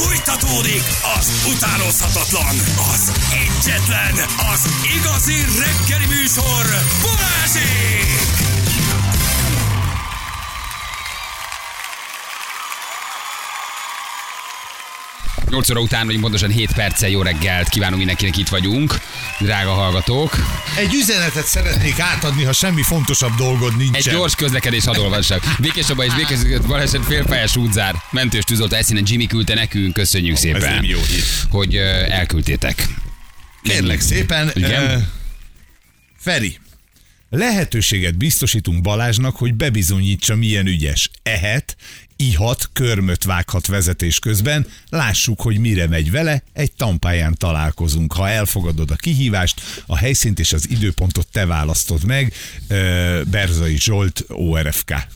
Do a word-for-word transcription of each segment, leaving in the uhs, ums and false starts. Fújtatódik az utánozhatatlan, az egyetlen, az igazi reggeli műsor, Balázsék! nyolc óra után, vagy pontosan hét perccel jó reggelt kívánunk mindenkinek, itt vagyunk. Drága hallgatók. Egy üzenetet szeretnék átadni, ha semmi fontosabb dolgod nincsen. Egy gyors közlekedés adolvasság. Békésabban és békésabban baleset, félpályás útzár. Mentős tűzoltó eszínen Jimmy küldte nekünk. Köszönjük oh, szépen, ez jó hír, hogy uh, elküldtétek. Kérlek szépen. Igen? Uh, Feri. Lehetőséget biztosítunk Balázsnak, hogy bebizonyítsa, milyen ügyes. Ehet, ihat, körmöt vághat vezetés közben. Lássuk, hogy mire megy vele, egy tanpályán találkozunk. Ha elfogadod a kihívást, a helyszínt és az időpontot te választod meg. Berzai Zsolt, o er ef ká.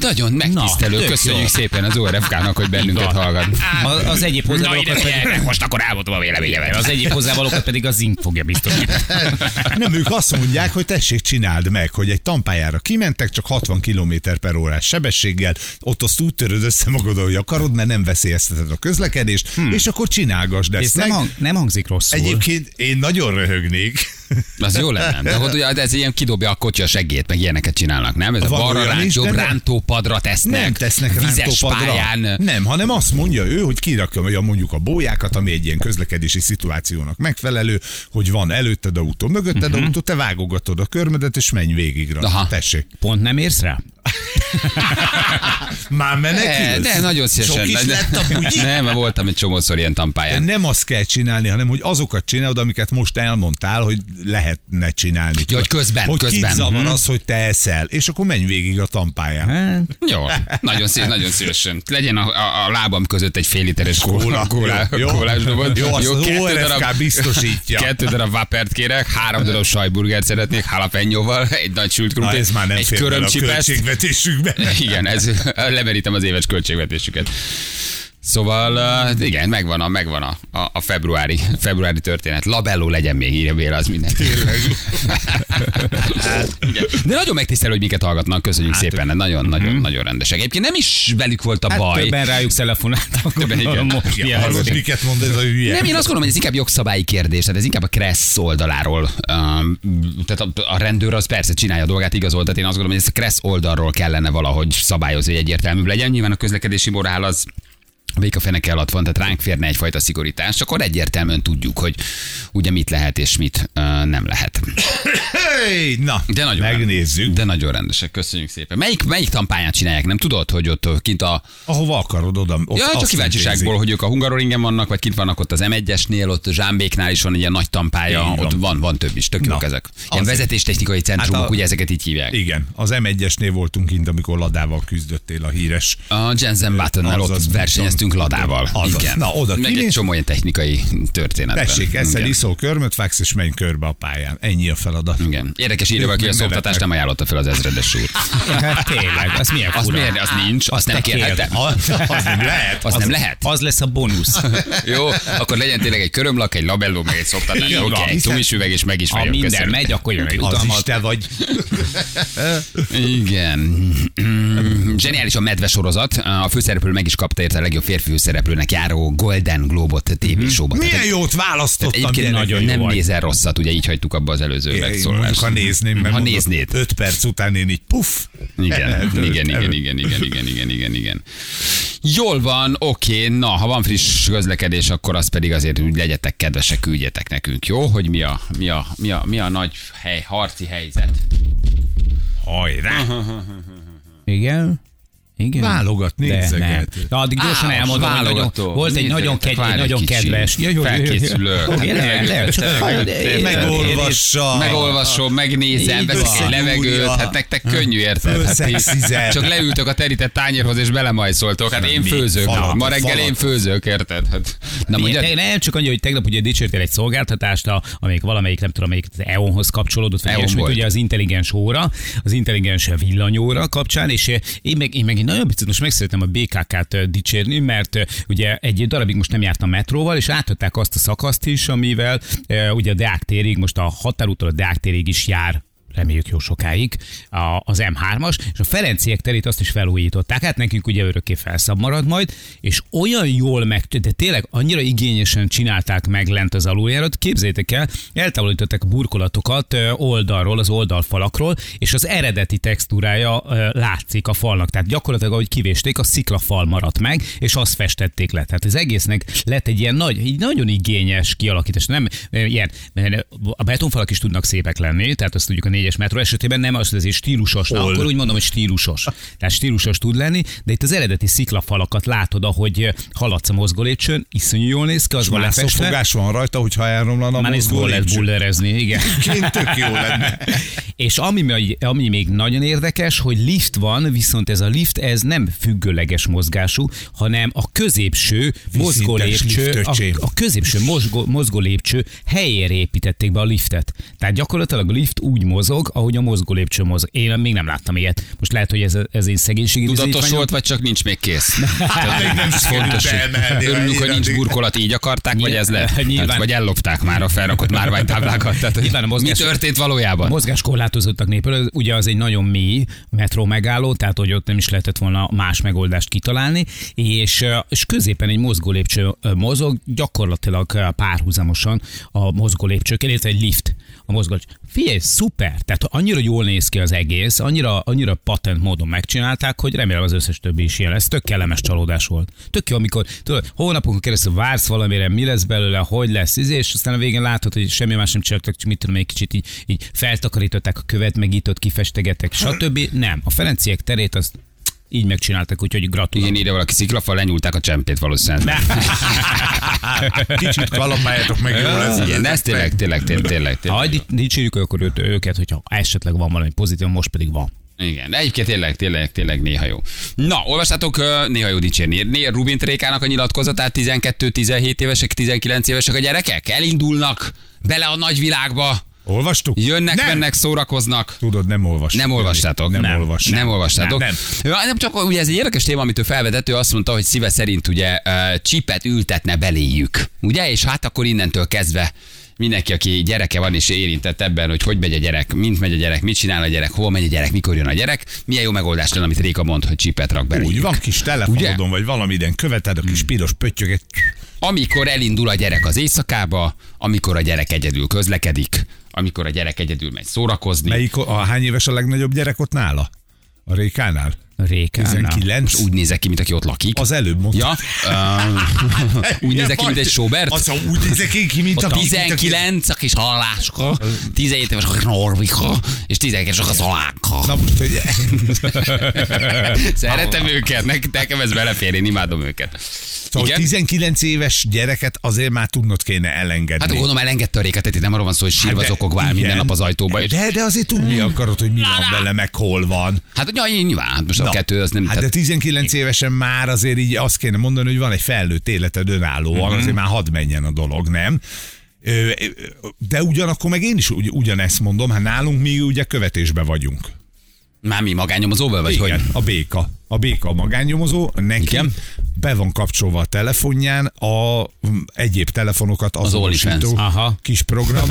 Nagyon megtisztelő, na, köszönjük jó szépen az o er ef ká-nak, hogy bennünket hallgat. Az, az egyéb hozzávalókat pedig... Most akkor álmodom a véleményemet. Az egyéb hozzávalókat pedig a zink fogja biztosítani. Nem, ők azt mondják, hogy tessék, csináld meg, hogy egy tanpályára kimentek, csak hatvan kilométer per órás sebességgel, ott azt úgy töröd össze magad, ahogy akarod, mert nem veszélyezteted a közlekedést, hmm. és akkor csinálgasd ezt meg. Nem, hang, nem hangzik rosszul. Egyébként én nagyon röhögnék. Az jó lenne, de hogy ez ilyen kidobja a kocsi a segélyét, meg ilyeneket csinálnak, nem? Ez van a balra rántóbb, rántópadra tesznek. Nem tesznek rántópadra. Nem, hanem azt mondja ő, hogy kirakja mondjuk a bójákat, ami egy ilyen közlekedési szituációnak megfelelő, hogy van előtted autó, mögötted uh-huh. autó, te vágogatod a körmödet, és menj végig rá. Tessék. Pont nem érsz rá? Már menekülsz? De, de nagyon szívesen. Sok is lett a bugyi? Nem, voltam egy csomószor ilyen tanpályán. De nem azt kell csinálni, hanem hogy azokat csinálod, amiket most elmondtál, hogy lehetne csinálni. Jó, hogy közben, hogy közben. Hogy zavar az, hogy te eszel, és akkor menj végig a tanpályán. Hát. Jó, nagyon szívesen, nagyon szívesen. Legyen a, a, a lábam között egy fél literes kóla. Kóla, jó, kólás dobot. Jó, jó, az o er ef ká biztosítja. Kettő darab vapert kérek, három darab sajtburgert szeretnék, jalapenyóval, egy nagy sült krumplit, egy körömcsipeszt. Igen, ez, lemerítem az éves költségvetésüket. Szóval, uh, igen, megvan a, megvan a, a, a februári, februári történet. Labelló legyen még, írja Béla, az mindenki. De nagyon megtisztelő, hogy minket hallgatnak, köszönjük hát, szépen. Nagyon-nagyon m- nagyon rendesek. Egyébként nem is velük volt a hát baj. Többen rájuk telefonáltak. Többen, igen. Most ja, az, miket mond ez a hülye? Nem, én azt gondolom, hogy ez inkább jogszabályi kérdés, tehát ez inkább a Kressz oldaláról. Um, tehát a, a rendőr az persze csinálja a dolgát, igazol, tehát én azt gondolom, hogy ezt a Kressz oldalról kellene valahogy szabályozni, hogy egyértelműbb legyen. Nyilván a közlekedési morál az még a feneke alatt van, tehát ránk férne egyfajta szigorítás, akkor egyértelműen tudjuk, hogy ugye mit lehet és mit uh, nem lehet. Hey, na, de nagyon megnézzük. Rend, de nagyon rendesek, köszönjük szépen. Melyik, melyik tanpályát csinálják? Nem tudod, hogy ott kint a... Ahova akarod, oda. Ja, csak kíváncsiságból, hogy ők a Hungaroringen vannak, vagy kint vannak ott az em egyesnél, ott Zsámbéknál is van egy ilyen nagy tanpálya, igen, ott van, van több is, tök jók ezek. Ilyen vezetéstechnikai centrumok, hát a... ugye ezeket így hívják. Igen, az em egyesnél voltunk kint, amikor ladával küzdöttél a híres. A Jensen Buttonnal ott versenyeztünk ladával. Azaz. Igen. Na, oda meg egy csomó ilyen technikai történetben. Tessék, eszel, iszol, körmöt vágsz, és menj körbe a pályán. Ennyi a feladat. Igen. Érdekes írja, aki a szoptatást nem ajánlotta fel az ezredes úr. Hát tényleg, az milyen fura. Azt miért, az nincs, azt nem kérhetem. Az, az nem lehet. Az, az nem lehet. Az lesz a bónusz. Jó, akkor legyen tényleg egy körömlak, egy labelló, meg egy szoptatás. Oké, okay, egy tumisüveg, és meg is vagyok. Ha minden megy, akkor jön egy utalmat. Az is te vagy. Igen. Zseniális a medvesorozat. A főszereplő meg is kapta érte a legjobb férfi főszereplőnek járó Golden Globe-ot tévésóban. Milyen tehát, jót választottam. Nagyon nem jó nézel vagy. Rosszat, ugye így hagytuk abba az előző megszólást. Ha nézném, ha néznéd. Öt perc után én így puff. Igen, igen, igen, igen, igen, igen, igen, igen, igen. Jól van, oké, na, ha van friss közlekedés, akkor az pedig azért úgy legyetek kedvesek, küldjetek nekünk, jó? Hogy mi a, mi a, mi a, mi a nagy hely, harci helyzet? Hajrá! Igen? Igen? Válogat, nézzeget. De addig gyorsan elmondom, válogató. Volt egy nagyon, kegy, egy nagyon kedves. Felkészülök. Megolvassam. Megolvasom, megnézem, veszek egy levegőt. Hát nektek könnyű, érted? Csak leültök a terített tányérhoz, és belemajszoltok. Hát én főzök. Ma reggel én főzök, érted? Nem csak annyi, hogy tegnap ugye dicsértél egy szolgáltatást, amelyik valamelyik, nem tudom, amelyik az é o en-hoz kapcsolódott. Ugye az intelligens óra, az intelligens villanyóra kapcsán, és én meg nagyon picit most meg szeretném a bé ká ká-t dicsérni, mert ugye egy darabig most nem jártam metróval, és átadták azt a szakaszt is, amivel e, ugye a Deák térig, most a határútól a Deák térig is jár reméljük jó sokáig, a, az M hármas, és a Ferenciek terét azt is felújították, hát nekünk ugye örökké felszab marad majd, és olyan jól meg, de tényleg annyira igényesen csinálták meg lent az aluljárat, képzeljétek el, eltávolították a burkolatokat oldalról, az oldalfalakról, és az eredeti textúrája látszik a falnak, tehát gyakorlatilag ahogy kivésték, a sziklafal maradt meg, és azt festették le, tehát az egésznek lett egy ilyen nagy, egy nagyon igényes kialakítás, nem ilyen, a betonfalak is tudnak szépek lenni, tehát azt tudjuk a négyes metró esetében, nem az, hogy ez stílusos, na, akkor úgy mondom, hogy stílusos. Tehát stílusos tud lenni, de itt az eredeti sziklafalakat látod, ahogy haladsz a mozgólépcsőn, iszonyú jól néz ki, az van lefestve. Fogás van rajta, hogyha elromlana a mozgólépcsőn. Már ezt igen. Ként tök jó lenne. És ami, ami még nagyon érdekes, hogy lift van, viszont ez a lift, ez nem függőleges mozgású, hanem a középső mozgólépcső, a, a középső mozgó, mozgólépcső helyére építették be a liftet. Tehát gyakorlatilag a lift úgy mozog, ahogy a mozgólépcső mozog. Én még nem láttam ilyet. Most lehet, hogy ez, ez én szegénységi tudatos volt, vagyok, vagy csak nincs még kész. Még nem fontos. Örülünk, hogy nincs burkolat, így akarták, nyilván, vagy ez lett? Nyilván, vagy ellopták már a felrakott márványtáblákat. Tehát, nyilván a mozgás, mi történt valójában? Mozgáskorlátozottak népül, ugye az egy nagyon mély metró megálló, tehát hogy ott nem is lehetett volna más megoldást kitalálni, és, és középen egy mozgólépcső mozog, gyakorlatilag párhuzamosan a mozgólépcsőkkel, illetve egy lift a mozgólépcső. Figyelj, szuper! Tehát annyira jól néz ki az egész, annyira, annyira patent módon megcsinálták, hogy remélem az összes többi is ilyen lesz. Tök kellemes csalódás volt. Tök jó, amikor tudod, hónapokon keresztül vársz valamire, mi lesz belőle, hogy lesz, és aztán a végén látod, hogy semmi más nem csináltak, csak mit tudom, egy kicsit így, így feltakarították a követ, meg itt ott kifestegetek, stb. Nem. A Ferenciek terét azt így megcsináltak, úgyhogy gratulálok. Igen, ide valaki sziklafal, lenyúlták a csempét valószínűleg. Kicsit kalapáljátok meg, jól lesz. Igen, ez tényleg, tényleg, tényleg. Ha dicsérjük akkor őket, hogyha esetleg van valami pozitív, most pedig van. Igen, egyébként tényleg, tényleg, tényleg néha jó. Na, olvastátok, néha jó dicsérni. Rubint Rékának a nyilatkozatát, tizenkettő-tizenhét évesek, tizenkilenc évesek a gyerekek elindulnak bele a nagyvilágba. Olvastuk? Jönnek, nem. mennek, szórakoznak. Tudod, nem olvastuk. Nem olvastátok. Nem, nem olvastátok. Nem olvastátok. Nem, nem. Ja, nem csak, ugye ez egy érdekes téma, amit ő felvetett, ő azt mondta, hogy szíve szerint ugye uh, csipet ültetne beléjük. Ugye? És hát akkor innentől kezdve mindenki, aki gyereke van és érintett ebben, hogy hogy megy a gyerek, mint megy a gyerek, mit csinál a gyerek, hol megy a gyerek, mikor jön a gyerek, milyen jó megoldás lenne, amit Réka mond, hogy csipet rak beléjük. Úgy van, kis telefonodon, vagy valamiden követed a kis piros pöttyöget. Amikor elindul a gyerek az éjszakába, amikor a gyerek egyedül közlekedik, amikor a gyerek egyedül megy szórakozni. Melyik, a, hány éves a legnagyobb gyerek ott nála? A Rékánál? Rékánál. tizenkilenc Úgy nézek ki, mint aki ott lakik. Az előbb mondta. Ja, uh, úgy nézek ki, mint egy Schobert. Az, úgy nézek ki, mint a tizenkilenc, a kis halláska, tizenhét éves, a kis Norvika, és tizenkettő éves, a Zalánka. Na most, ugye. Szeretem őket, nekem ez belefér, én imádom őket. Szóval igen? tizenkilenc éves gyereket azért már tudnod kéne elengedni. Hát gondolom elengedte a Réka, tehát nem arról van szó, hogy sírva zokogvál hát minden nap az ajtóba. És... De, de azért tudni akarod, hogy mi van vele, meg hol van. Hát ugye nyilván, hát most a kettő az nem... Hát de tizenkilenc évesen már azért így azt kéne mondani, hogy van egy felnőtt életed önállóan, azért már hadd menjen a dolog, nem? De ugyanakkor meg én is ugyanezt mondom, hát nálunk mi ugye követésben vagyunk. Már mi magánnyomozóval vagy igen, hogy? a béka. A béka a magánnyomozó, neki igen. Be van kapcsolva a telefonján a egyéb telefonokat azonosító az kis program.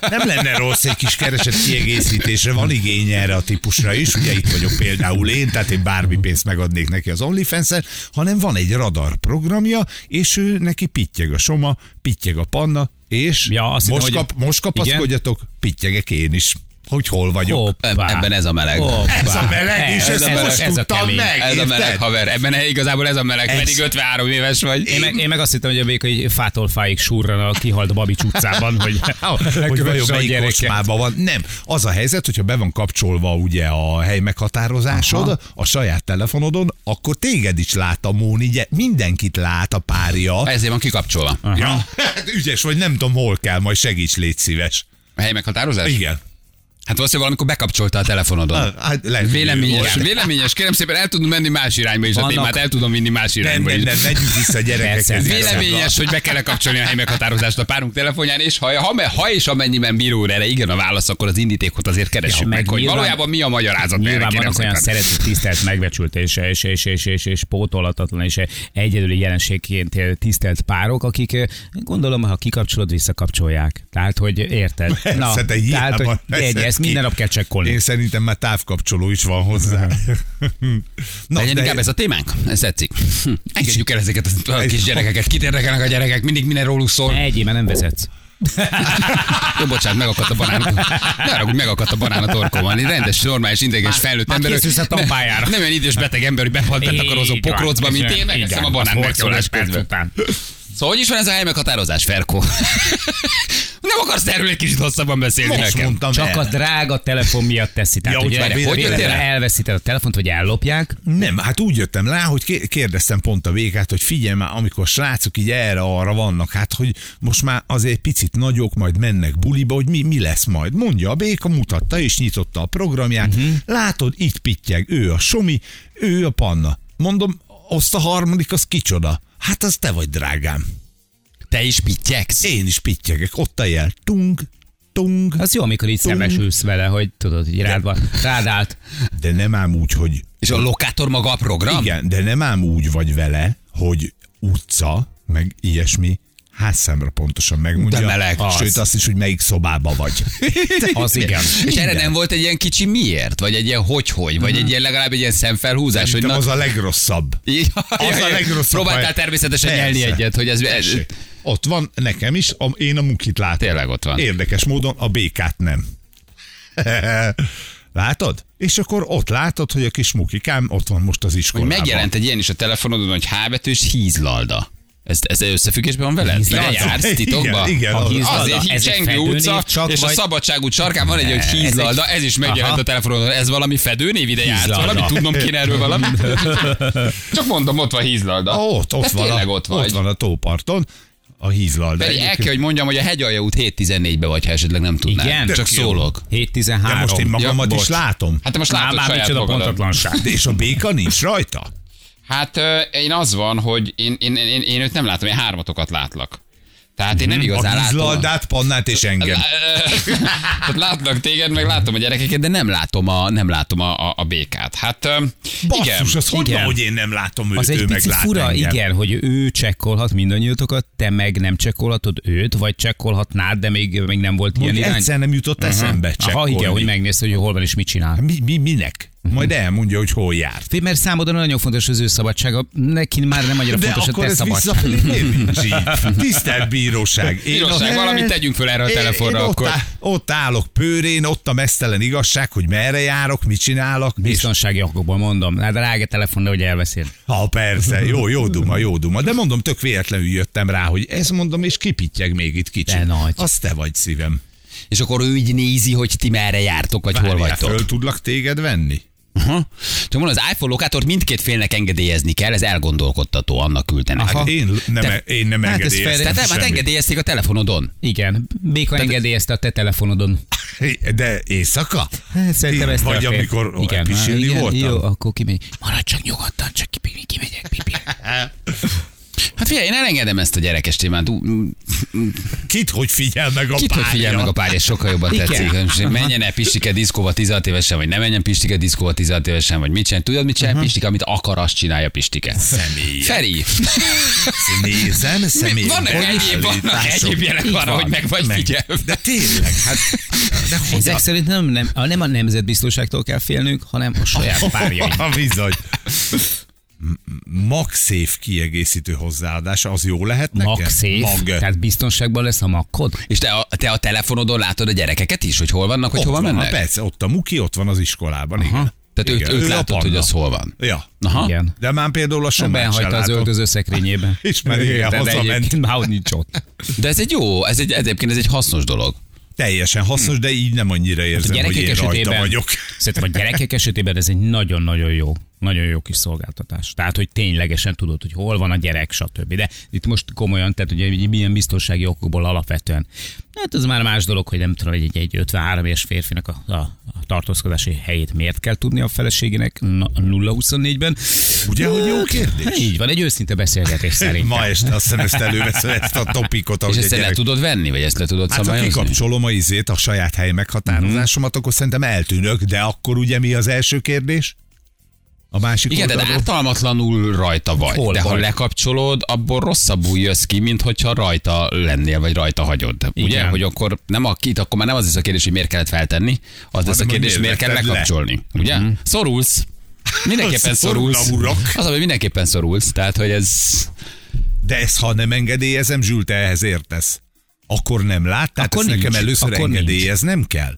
Nem lenne rossz egy kis keresett kiegészítésre, van igény erre a típusra is, ugye itt vagyok például én, tehát én bármi pénzt megadnék neki az OnlyFans-en, hanem van egy radar programja, és ő neki pittyeg a soma, pittyeg a panna, és ja, most, hiszem, kap, hogy... most kapaszkodjatok, pittyegek én is. Hogy hol vagyok? Hoppá. Ebben ez a meleg. Hoppá. Ez a meleg, és ez, ez, ez most ez tudtam a meg. Ez érted? A meleg, haver. Ebben igazából ez a meleg, ez. Pedig ötvenhárom éves vagy. Én meg, én meg azt hittem, hogy a béka egy fától fáig surran a kihalt Babics utcában, hogy legkövetőbb melyik kocsmában van. Nem. Az a helyzet, hogyha be van kapcsolva ugye a hely meghatározásod, aha, a saját telefonodon, akkor téged is lát a Móni, mindenkit lát a párja. Ezért van kikapcsolva. Ja. Ügyes vagy, nem tudom hol kell, majd segíts, légy szíves. A hely meghatározás? Igen. Hát valószínűleg valamikor bekapcsolta a telefonodon. Hát, véleményes, véleményes, kérem szépen, el tudunk menni más irányba is, vannak... a témát el tudom vinni más irányba is. Nem, nem, nem, menjünk vissza gyerekekhez. Véleményes, hogy be kell kapcsolni a helymeghatározást a párunk telefonján, és ha, ha, ha és amennyiben bíró erre igen a válasz, akkor az indítékot azért keressük ja, meg, meg, hogy nyilván, valójában mi a magyarázat. Nyilván vannak olyan szeretett, tisztelt, megbecsült és, és, és, és, és, és pótolhatatlan és egyedüli jelenségként tisztelt párok, akik gondolom, ha kikapcsolod, visszakapcsolják. Tehát, hogy érted? Na, tehát, hogy Ezt minden nap kell csekkolni. Én szerintem már távkapcsoló is van hozzá. Na, legyen de inkább ez a témánk. Ez tetszik. Engedjük el ezeket a kis gyerekeket. Kit érdekelnek a gyerekek? Mindig minden róluk szól. Egyéb, mert nem vezetsz. Jó, bocsánat, megakadt a banánat. Ne arra, hogy megakadt a banánat orkomban. Rendes, normális, ideges, felnőtt ember. Készülsz a tampájára. Nem olyan idős beteg ember, hogy bepalt betakarozó pokrócba, mint én. Megeszem a banán megszólás közben. Szóval hogy is van ez a hely meghatározás, Ferko? Nem akarsz erről egy kicsit hosszabban beszélni nekem? Csak el. A drága telefon miatt teszi. Tehát, ja, hogy várj, hogy jöttél rá? Elveszíted a telefont, vagy ellopják? Nem, hát úgy jöttem rá, hogy kérdeztem pont a Vékát, hogy figyelj már, amikor srácok így erre-arra vannak, hát hogy most már azért picit nagyok, majd mennek buliba, hogy mi, mi lesz majd. Mondja a Béka, mutatta és nyitotta a programját. Uh-huh. Látod, itt pittyeg, ő a Somi, ő a Panna. Mondom, azt a harmadik, az kicsoda. Hát az te vagy, drágám. Te is pittyegsz? Én is pittyegek. Ott a jel. Tung, tung. Az jó, amikor így szembesülsz vele, hogy tudod, így rád van, rád állt. De nem ám úgy, hogy... És a lokátor maga a program? Igen, de nem ám úgy vagy vele, hogy utca, meg ilyesmi. Házszámra pontosan megmondja. De meleg. Az. Sőt, azt is, hogy melyik szobában vagy. Az igen. És erre nem volt egy ilyen kicsi miért? Vagy egy ilyen hogy-hogy? Vagy egy ilyen legalább egy ilyen szemfelhúzás? Hogy na... az a legrosszabb. Ja, az ja, a legrosszabb. Próbáltál természetesen nyelni egyet, hogy ez... Tessék. Ott van nekem is, a, én a mukit látom. Tényleg ott van. Érdekes módon a Békát nem. Látod? És akkor ott látod, hogy a kis mukikám ott van most az iskolában. Hogy megjelent egy ilyen is a telefonodon, hogy H betűs hízlalda. Ez, ez összefüggésben van veled? Lejársz titokba? Igen, igen. Azért az Csengő utca, csak és vagy... a Szabadságút sarkán van egy, hogy hízlalda, ez is megjelent a telefonon. Ez valami fedőnév, ide jársz? Valami tudnom kéne erről valami? Csak mondom, ott van hízlalda. Ott, ott van, tényleg ott van. Ott van a tóparton. A hízlalda. Pedig el kell, hogy mondjam, hogy a Hegyalja út hét tizennégyben vagy, ha esetleg nem tudnám. Igen, csak szólok. hét tizenhárom. De most én magamat ja, is látom. Hát te most látod saját magadat. És a Béka nincs rajta. Hát én az van, hogy én, én, én, én őt nem látom, én hármatokat látlak. Tehát én nem igazán látom. A hízlaldát, Pannát és engem. Tehát látlak téged, meg látom a gyerekeket, de nem látom a, nem látom a, a, a Békát. Hát basszus, igen. Az hogy van, hogy én nem látom őt, az ő meg lát engem. Az egy picit fura, engem. Igen, hogy ő csekkolhat mindannyiótokat, te meg nem csekkolhatod őt, vagy csekkolhatnád, de még, még nem volt ilyen irány. Egyszer nem jutott uh-huh. eszembe csekkolni. Ha igen, hogy megnézd, hogy hol van és mit csinál. Mi, mi, minek? Majd elmondja, hogy hol járt. Mert számodra nagyon fontos az ő szabadsága, neki már nem annyira fontos a te szabadság. Tisztelt bíróság. Bíróság, valamit tegyünk föl erre a telefonra. Ott állok pőrén, ott a mesztelen igazság, hogy merre járok, mit csinálok. Biztonsági okokból mondom. Hát rág a telefonnal, hogy elveszél. Ha persze, jó, jó duma, jó duma. De mondom, tök véletlenül jöttem rá, hogy ezt mondom, és kipittyeg még itt kicsit. Azt te vagy, szívem. És akkor ő így nézi, hogy ti merre jártok, vagy hol vagytok. Föl tudlak téged venni? Aha. Csak mondom, az iPhone lokátort mindkét félnek engedélyezni kell, ez elgondolkodtató, annak küldtenek. Hát én nem, te, én nem hát engedélyeztem. Tehát nem, hát engedélyezték a telefonodon. Igen, Béka engedélyezte a te telefonodon. De éjszaka? Hát szerintem ezt vagy amikor igen, pisilni igen, voltam. Jó, akkor kimegy. Maradj csak nyugodtan, csak kimegyek pipi. Hát figyelj, én elengedem ezt a gyerekes témát. Kit, hogy figyel meg a párja? Kit, hogy figyel meg a párja, sokkal jobban tetszik. Igen. Menjen el Pistike diszkóba tizenhat évesen, vagy ne menjen Pistike diszkóba tizenhat évesen, vagy mit csinál. Tudod, mit csinál uh-huh. Pistike, amit akar, azt csinálja Pistike. Személye. Feri. Nézem, személye. Vannak egyéb, vannak egyéb jelek arra, van, hogy meg vagy meg. Figyel. De tényleg, hát... De ezek szerint nem, nem, nem a nemzetbiztonságtól kell félnünk, hanem a saját párjaink. Bizony. MagSafe kiegészítő hozzáadása, az jó lehet nekem? MagSafe, Mag... tehát biztonságban lesz a magkod. És te a, te a telefonodon látod a gyerekeket is, hogy hol vannak, hogy hova van, mennek? Persze, ott a Muki, ott van az iskolában, aha. Igen. Tehát igen, őt, őt látod, hogy az hol van. Ja. Aha. Igen. De már például a Somán se látom. Az öltöző szekrényébe. És már igen, hazament. Már nincs ott. De ez egy jó, ez egy, egyébként ez egy hasznos dolog. Teljesen hasznos, de így nem annyira érzem, hogy én rajta vagyok. Szerintem a gyerekek esetében ez egy nagyon-nagyon jó, nagyon jó kis szolgáltatás. Tehát, hogy ténylegesen tudod, hogy hol van a gyerek, stb. De itt most komolyan, tehát ugye milyen biztonsági okokból alapvetően. Hát ez már más dolog, hogy nem tudom, egy, egy ötvenhárom éves férfinak a, a, a tartózkodási helyét miért kell tudni a feleségének nulla huszonnégyben. Ugye, hogy jó kérdés? Így van, egy őszinte beszélgetés szerintem. Ma este azt hiszem, ezt előveszed ezt a topikot. És ezt le tudod venni, vagy ezt le tudod hát, szabályozni? Ha kikapcsolom a izét, a saját hely meghatározásomat, mm-hmm. akkor szerintem eltűnök, de akkor ugye mi az első kérdés? A másik igen, oldalról... de ártalmatlanul rajta vagy. Hol de vagy? Ha lekapcsolod, abból rosszabbul jössz ki, mint hogyha rajta lennél, vagy rajta hagyod. Igen. Ugye, hogy akkor nem a kit, akkor már nem az az a kérdés, hogy miért kellett feltenni, az az a kérdés, miért kell lekapcsolni. Le. Ugye? Mm-hmm. Szorulsz. Mindenképpen szorulsz. Az, ami mindenképpen szorulsz. Tehát, hogy ez... De ezt, ha nem engedélyezem, Zsül, te ehhez értesz. Akkor nem lát, tehát akkor nekem először akkor engedélyez, nincs. Nem kell.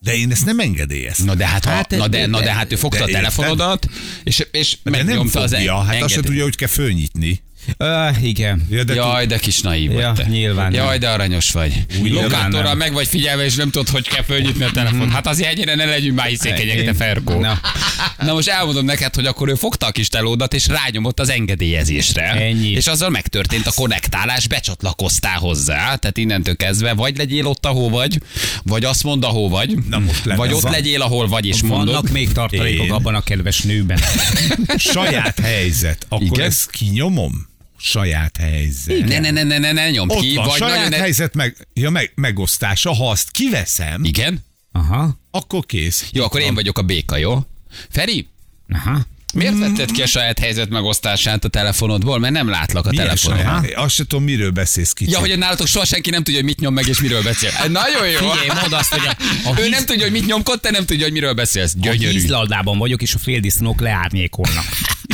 De én ezt nem engedélyeztem. Na de hát, ha, hát, na de, na de, hát ő fogta de a telefonodat, értem. és, és megnyomta az engedélyt. Hát azt se tudja, hogy kell fölnyitni. Uh, igen. Ja, de Jaj, de kis naív ja, vagy te. Nyilván Jaj, nem. de aranyos vagy. Lokátorral meg vagy figyelve, és nem tudod, hogy kell fölnyitni a telefont. Hát azért ennyire ne legyünk már hiszékenyek, de Ferkó. Na. Na most elmondom neked, hogy akkor ő fogta a kis telódat, és rányomott az engedélyezésre. Ennyi. És azzal megtörtént a konnektálás, becsatlakoztál hozzá. Tehát innentől kezdve vagy legyél ott, ahol vagy, vagy azt mondd, ahol vagy. Na most vagy ott legyél, ahol vagy, és mondod. Vannak még tartalékok abban a kedves nőben. Saját helyzet. Akkor ezt kinyomom. Saját helyzet. Ne, ne, ne, ne, ne, ne nyomd ki. Ott van, vagy saját nagyon... helyzet meg, ja, meg, megosztása, ha azt kiveszem, igen? Aha. Akkor kész. Jó, akkor van. Én vagyok a béka, jó? Feri? Aha. Miért vetted ki a saját helyzet megosztását a telefonodból? Mert nem látlak a telefonon. Azt sem tudom, miről beszélsz kicsit. Ja, hogy nálatok soha senki nem tudja, hogy mit nyom meg és miről beszél. Nagyon jó. Figyelj, mondd azt, hogy a, a híz... Ő nem tudja, hogy mit nyomkod, te nem tudja, hogy miről beszélsz. Gyönyörű. A hízlaldában vagyok, és a féldisznók leárnyékolnak.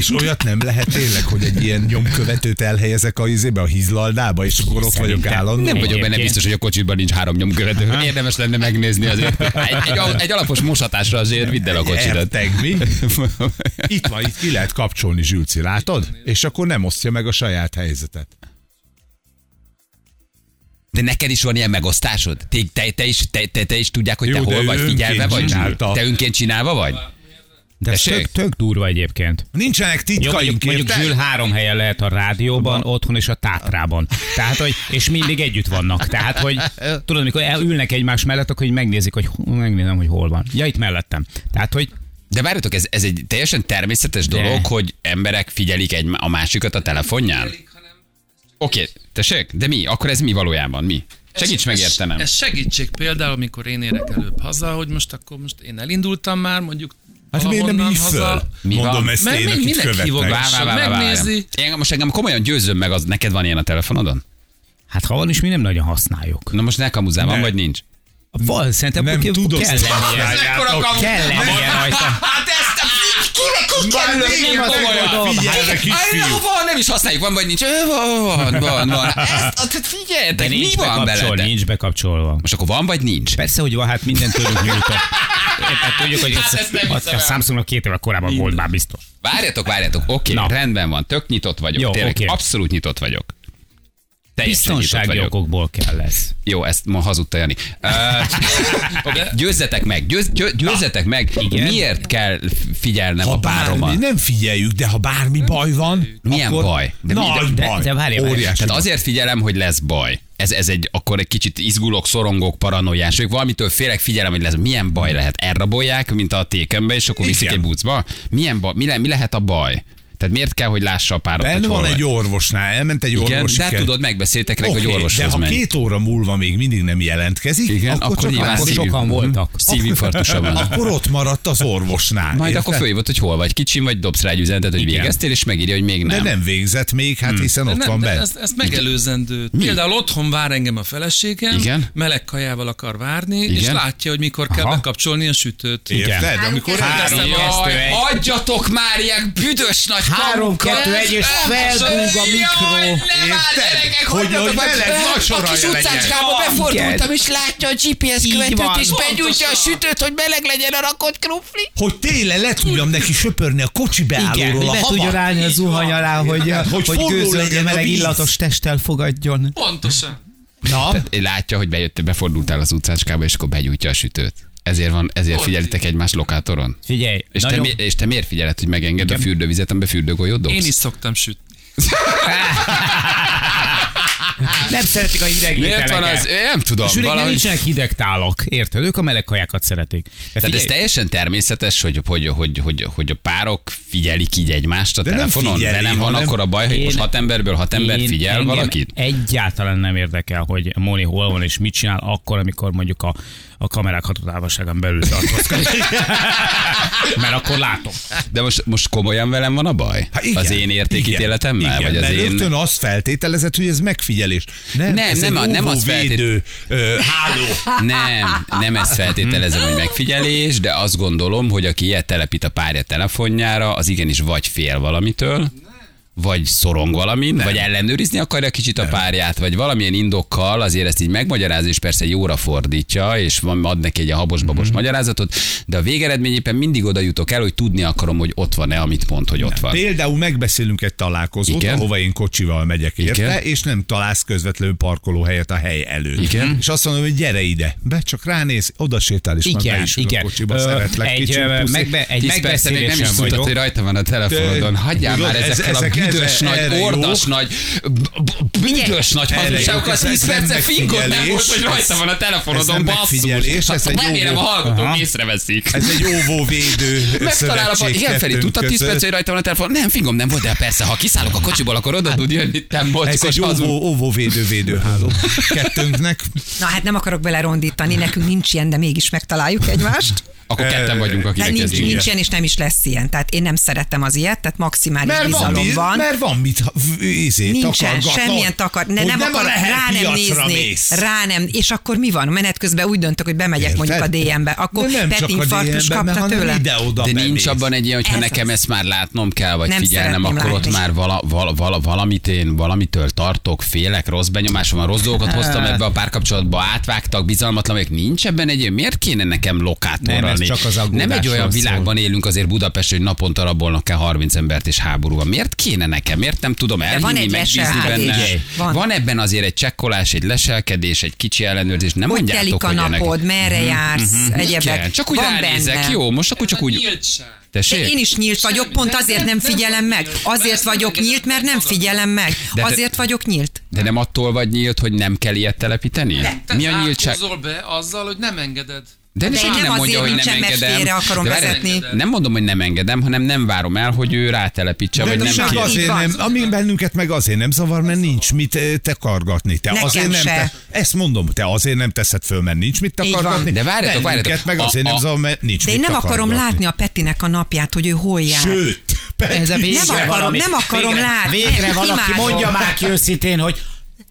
És olyat nem lehet tényleg, hogy egy ilyen nyomkövetőt elhelyezek a izébe, a hízlaldába, és akkor ott vagyok állandóan. Nem vagyok benne biztos, hogy a kocsiban nincs három nyomkövető. Aha. Érdemes lenne megnézni azért. Egy, egy, egy alapos mosatásra azért vidd el a kocsidat. Itt van, itt ki lehet kapcsolni, Zsülci, látod? És akkor nem osztja meg a saját helyzetet. De neked is van ilyen megosztásod? Te, te, te, is, te, te, te is tudják, hogy te Jó, hol vagy, figyelve vagy? Csinálta. Te önként csinálva vagy? De tök, tök durva egyébként. Nincsenek titkaink. Jó, mondjuk Zsül három helyen lehet, a rádióban, van. Otthon és a Tátrában. Tehát, hogy, és mindig együtt vannak. Tehát, hogy tudod, amikor ülnek egymás mellett, akkor így megnézik, hogy megnézem, hogy hol van. Ja, itt mellettem. Tehát, hogy de várjatok, ez, ez egy teljesen természetes de. dolog, hogy emberek figyelik egy, a másikat a telefonján? Oké, okay, tessék, de mi? Akkor ez mi valójában? Mi? Segíts megértenem. Ez segítség például, amikor én érek előbb haza, hogy most akkor most én elindultam már, mondjuk hát miért nem így föl? Mi Mondom, ezt én, akit követnek. Megnézi. Én most engem komolyan győzöm meg, az, neked van ilyen a telefonodon? Hát ha van is, mi nem nagyon használjuk. Na most ne kamuzál, van vagy nincs? Val, szerintem nem tudod, kell lennie. Kell lennie rajta. Hát ezt a kinek a komolyan. Figyelj, nem is használjuk, van vagy nincs. Van, van, van. Ezt, figyeljetek, mi van beletek? Nincs bekapcsolva. Most akkor van vagy nincs? Persze, hogy van, hát minden tőlünk nyújtott. Hát tudjuk, hogy a Samsungnak két évvel korábban volt már biztos. Várjatok, várjatok, oké, rendben van, tök nyitott vagyok. Tényleg abszolút nyitott vagyok. Biztonsági okokból kell lesz. Jó, ezt ma hazudta Jani. Uh, győzzetek meg, győz, győzzetek meg, igen. Miért kell figyelnem ha a páromat? Nem figyeljük, de ha bármi baj van, milyen akkor... baj? De nagy mi, de, baj. De, de várjál, óriási. Tehát azért figyelem, hogy lesz baj. Ez, ez egy, akkor egy kicsit izgulok, szorongok, paranoiás. Ők valamitől félek, figyelem, hogy lesz. Milyen baj lehet? Elrabolják, mint a tékenbe, és akkor viszik egy bucba? Milyen baj? Mi, le, mi lehet a baj? Tehát miért kell, hogy lássa a párod, hogy van egy orvosnál, elment egy orvos. De tudod, megbeszéltek rá, okay, hogy orvoshoz de ha menj. Két óra múlva még mindig nem jelentkezik, igen, akkor, akkor csak akkor sokan voltak. Szívinfarktusa van. Akkor ott maradt az orvosnál. Majd érte? Akkor fölhívott, hogy hol vagy, kicsim vagy, dobsz rá egy üzenetet, hogy igen. Végeztél, és megírja, hogy még nem. De nem végzett még, hát hmm. hiszen de ott nem, van benne. Ez megelőzendő. Mi? Például otthon vár engem a feleségem, igen? Meleg kajával akar várni, igen? És látja, hogy mikor kell bekapcsolni a sütőt. Érted? Amikor adjatok már ilyen büdös nagy három kettő egy és felbúg a mikró. Érted? Hogy hogy meleg vacsora legyen. A kis utcácskába befordultam, és látja a gé pé es követőt, és begyújtja a sütőt, hogy meleg legyen a rakott krumfli. Hogy télen le tudjam neki söpörni a kocsi beállóról a havat. Igen, le tudja rányi a zuhany alá, hogy gőzölgye meleg illatos testtel fogadjon. Pontosan. Na? Látja, hogy bejött, befordultál az utcácskába, és akkor begyújtja a sütőt. Ezért van, ezért figyelitek egymást lokátoron. Figyelj. És te, mi, és te miért figyeled, hogy megenged a fürdővizet, amiben fürdőgolyót dobsz? Én is szoktam sütni. Nem szeretik a hideg ételeket. Nem tudom. És valahogy... nincsenek hideg tálak. Érted? Ők a meleg kajákat szeretik. De tehát ez teljesen természetes, hogy, hogy, hogy, hogy, hogy a párok figyelik így egymást a de telefonon. Nem figyeli, de nem van akkor a baj, hogy én, most hat emberből hat ember figyel valakit? Egyáltalán nem érdekel, hogy Móni hol van és mit csinál akkor, amikor mondjuk a, a kamerák hatótávolságán belül tartózkodik. Mert akkor látom. De most, most komolyan velem van a baj? Há, igen, az én értékítéletemmel? Igen, vagy az én... rögtön azt feltételezett, hogy ez megfigyelés. Nem, nem, ez nem, a, nem az védő feltételező. Háló. Nem, nem ezt feltételezem, hogy megfigyelés, de azt gondolom, hogy aki ilyet telepít a párja telefonjára, az igenis vagy fél valamitől, vagy szorong valamin, nem. Vagy ellenőrizni akarja kicsit a párját, vagy valamilyen indokkal azért ezt így megmagyaráz, és persze jóra fordítja, és van, ad neki egy a habos-babos mm-hmm. magyarázatot, de a végeredményében mindig oda jutok el, hogy tudni akarom, hogy ott van-e, amit mond, hogy nem. Ott van. Például megbeszélünk egy találkozót, igen? Ahova én kocsival megyek érte, és nem találsz közvetlenül parkolóhelyet a hely előtt. Igen? És azt mondom, hogy gyere ide, be csak ránéz, oda sétál is, igen, már be is a kocsiba, szeretlek, egy, kicsim, megbe, egy megbeszélésem nem is tudtad, hogy rajta van a telefonodon. Hagyjál már ezekkel a büdös nagy, ordas nagy, büdös nagy hazugságokat, tíz percet fingot nem volt, hogy rajta van a telefonodon, basszus. Remélem a hallgatók észreveszik. Ez egy óvóvédő szövetség. Igen, Feri, tudtad tíz percet, hogy rajta van a telefon? Nem, fingom nem volt, de persze, ha kiszállok a kocsiból, akkor oda tud jönni, te mocskos. Ez egy óvóvédő-védőháló kettőnknek. Na hát nem akarok belerondítani, nekünk nincs ilyen, de mégis megtaláljuk egymást. Akkor ketten vagyunk, akinek nincs, ez nincs, nincsen, és nem is lesz ilyen. Tehát én nem szeretem az ilyet, tehát maximális bizalom van. Mert van mit ízét nincsen, takargatod. Semmilyen takar. Ne, nem akarok rá nem nézni. Rá nem, és akkor mi van? Menet közben úgy döntök, hogy bemegyek, érted? Mondjuk a dé em-be. Akkor petinfarktus kapta tőle. De nincs abban egy ilyen, hogyha ez nekem az... ezt már látnom kell, vagy nem figyelnem, akkor látni. Ott már vala, vala, vala, valamit én valamitől tartok, félek, rossz benyomásom van, rossz dolgokat hoztam ebbe a párkapcsolatba, átvágtak, bizalmatlan vagyok. Nincs ebben egy ilyen, miért kéne nekem lokátorra? Nem egy olyan világban szól. Élünk azért Budapest, hogy naponta rabolnak el harminc embert és háborúban. Miért kéne nekem? Miért nem tudom elhinni, megbízni benne? Van. Van ebben azért egy csekkolás, egy leselkedés, egy kicsi ellenőrzés. Nem hogy mondjátok, hogy ennek... Hogy telik a napod, merre jársz, mm-hmm. egyebek. Csak úgy ránézek, jó? Most akkor csak úgy... De én is nyílt vagyok, pont azért nem figyelem meg. Azért vagyok nyílt, mert nem figyelem meg. Azért vagyok nyílt. De nem attól vagy nyílt, hogy nem kell ilyet telepíteni? Mi a nyíltság? Te be azzal, hogy nem engeded. De, de én nem, nem mondja, hogy nem engedem. Akarom vezetni. Nem mondom, hogy nem engedem, hanem nem várom el, hogy ő rátelepítse, vagy nem kér. Azért nem, ami bennünket meg azért nem zavar, mert nincs mit takargatni. Te nekem azért nem te, ezt mondom, te azért nem teszed föl, mert nincs mit takargatni. De várjátok, várjátok. Meg azért a, nem zavar, mert nincs de mit. De én nem akarom látni a Petinek a napját, hogy ő hol jár. Sőt, ez a végre nem akarom, nem akarom látni. Végre valaki mondja már ki őszintén, hogy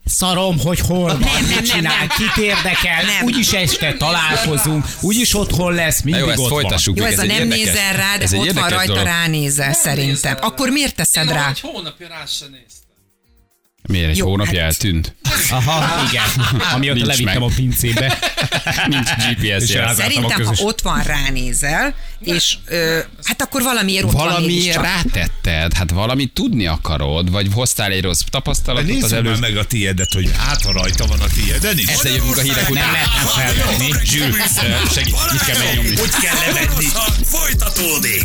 szarom, hogy hol van, nem, mit csinál, nem, nem. Kit érdekel, nem. Úgyis este találkozunk, úgyis otthon lesz, mindig jó, ott folytassuk van. Jó, ez, ez a nem nézel rá, de ott van rajta, dolog. Ránézel nem szerintem. Rá. Akkor miért teszed én rá? Egy hónapja rá se néztem. Miért egy jó, hónapja hát... eltűnt? Aha, igen. Amióta levittem meg. A pincébe. Nincs gé pé es-jel. Szerintem, ha ott van, ránézel, és ö, hát akkor valamiért ott valami van. Valamiért rátetted, hát valamit tudni akarod, vagy hoztál egy rossz tapasztalatot. De nézzük már meg a tiédet, hogy hát ha rajta van a tiéden is. Ezt eljövünk a hírek után. Nem lehetne felvenni. Zsűl, segít, mit kell megnyomni. Hogy kell levenni. Folytatódik.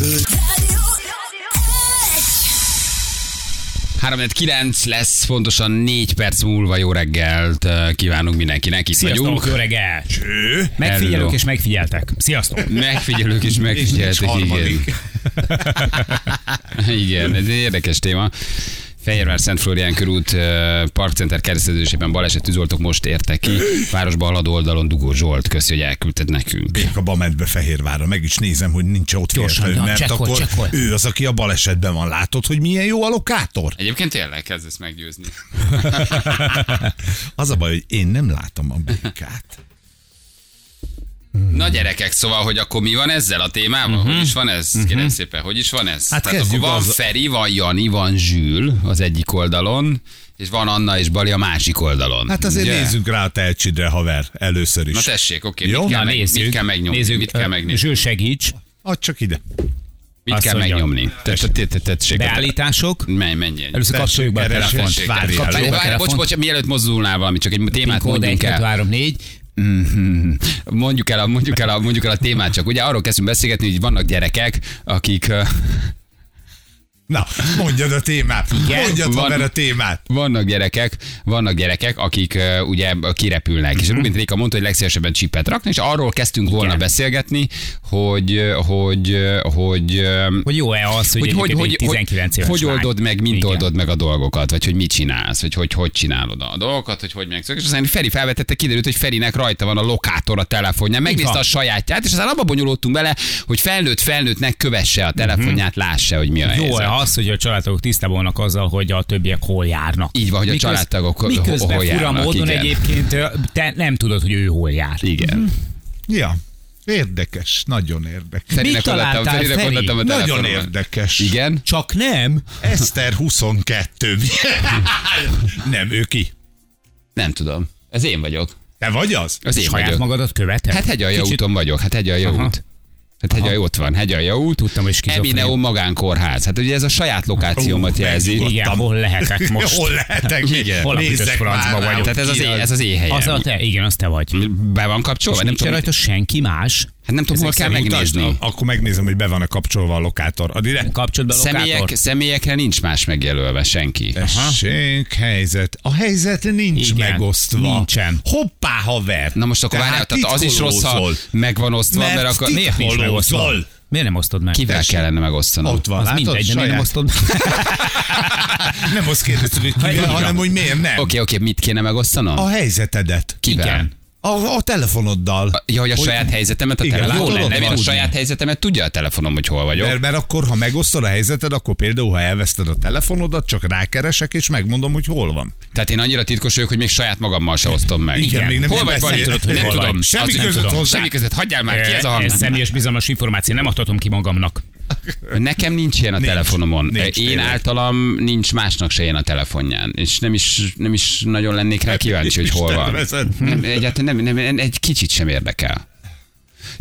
három kilenc lesz, pontosan négy perc múlva jó reggelt kívánunk mindenkinek. Itt sziasztok, vagyunk. Jó reggel! Cső. Megfigyelők hello. És megfigyeltek. Sziasztok! Megfigyelők és megfigyeltek, igen. Igen, ez egy érdekes téma. Fehérvár-Szent Flórián körút Parkcenter kereszteződésében baleset, tűzoltók most értek ki. Városba haladó oldalon Dugó Zsolt, köszi, hogy elküldted nekünk. Békaba ment be Fehérvárra, meg is nézem, hogy nincs ott férfő, mert csekol, akkor csekol. Ő az, aki a balesetben van. Látod, hogy milyen jó a lokátor? Egyébként tényleg kezdesz meggyőzni. Az a baj, hogy én nem látom a békát. Na gyerekek, szóval, hogy akkor mi van ezzel a témával? Uh-huh. Hogy is van ez? Uh-huh. Kérem szépen, hogy is van ez? Hát tehát akkor van az... Feri, van Jani, van Zsül az egyik oldalon, és van Anna és Bali a másik oldalon. Hát azért ugye? Nézzünk rá a telcsidre, haver, először is. Na tessék, oké, okay, mit, kell, meg, mit kell megnyomni? Nézzük. Mit kell megnyomni? Zsül, segíts. Add csak ide. Mit azt kell megnyomni? Beállítások? Menj, menjél. Először kapcsoljuk be a telefont. Bocs, bocs, mielőtt mozdulnál valami, csak egy témát mondjunk el. Mm-hmm. Mondjuk, el a, mondjuk, el a, mondjuk el a témát csak. Ugye arról kezdünk beszélgetni, hogy vannak gyerekek, akik... Na, mondjad a témát. Igen, mondjad van, a témát. Vannak gyerekek, vannak gyerekek, akik uh, ugye kirepülnek. Mm-hmm. És Rubint Réka mondta, hogy legszívesebben csipet rakni, és arról kezdtünk volna igen. beszélgetni, hogy hogy hogy hogy jó-e az, hogy, hogy, hogy tizenkilenc éves hogy oldod meg, mint igen. oldod meg a dolgokat, vagy hogy mit csinálsz, vagy hogy hogy csinálod a dolgokat, hogy hogy megszök. És aztán Feri felvetette, kiderült, hogy Ferinek rajta van a lokátor a telefonján. Megnézte a sajátját, és aztán abba bonyolódtunk bele, hogy felnőtt felnőttnek kövesse a telefonját, mm-hmm. lássa, hogy mi a helyzet. Az, hogy a családtagok tisztában vannak azzal, hogy a többiek hol járnak. Így van, hogy miköz, a családtagok hol járnak. Miközben fura módon egyébként te nem tudod, hogy ő hol jár. Igen. Mm. Ja. Érdekes, nagyon érdekes. Mit találtál, Feri? Nagyon érdekes. Igen? Csak nem. Eszter huszonkettő. Nem, ő ki? Nem tudom. Ez én vagyok. Te vagy az? Az én vagyok. Magadat követed? Hát Hegyalja úton vagyok. Hát Hegyalja út. Hát Hegyalja ott van, Hegyalja út, tudtam, hogy Emineum magánkórház. Hát ugye ez a saját lokációmat uh, jelzi. Igen, hol lehetek most. Hol lehetek, igen. Hol a bütös francba vagyok. Tehát ez az, én, ez az én helyem. Az a te, igen, az te vagy. Be van kapcsolva? És nem nincs rajta senki más. Hát nem tudom, hol kell megnézni. Utasd, akkor megnézem, hogy be van-e kapcsolva a lokátor. Kapcsolod be a lokátor. Személyek, személyekre nincs más megjelölve senki. Tessék, helyzet. A helyzet nincs igen, megosztva. Nincsen. Hoppá, haver. Na most akkor várjál, tehát az is rossz, ha megvan osztva, mert, mert akkor miért nincs megosztva? Szol. Miért nem osztod meg? Kivel tessék? Kellene megosztanom? Ott van, az látod, mindegy, saját. Nem osztod meg. Nem azt kérdezted, hogy kivel, hanem hogy miért nem. Oké, oké, mit kéne megosztanom? A helyzetedet. Kivel? A, a telefonoddal. A, ja, hogy a hogy saját helyzetemet a telefonon. Nem, én a saját helyzetemet tudja a telefonom, hogy hol vagyok. Mert, mert akkor, ha megosztod a helyzeted, akkor például, ha elveszted a telefonodat, csak rákeresek, és megmondom, hogy hol van. Tehát én annyira titkos vagyok, hogy még saját magammal se osztom meg. Igen, igen. Még nem hol vagy, vagy, tudod, hogy nem tudom. Semmi között hozzá. Semmi között, hagyjál már ki, ez a hang. Ez személyes bizalmas információ, nem adhatom ki magamnak. Nekem nincs ilyen a nincs, telefonomon. Nincs, én tényleg. Általam nincs másnak se ilyen a telefonján. És nem is, nem is nagyon lennék rá kíváncsi, hogy hol van. Nem, egyáltalán nem, nem, egy kicsit sem érdekel.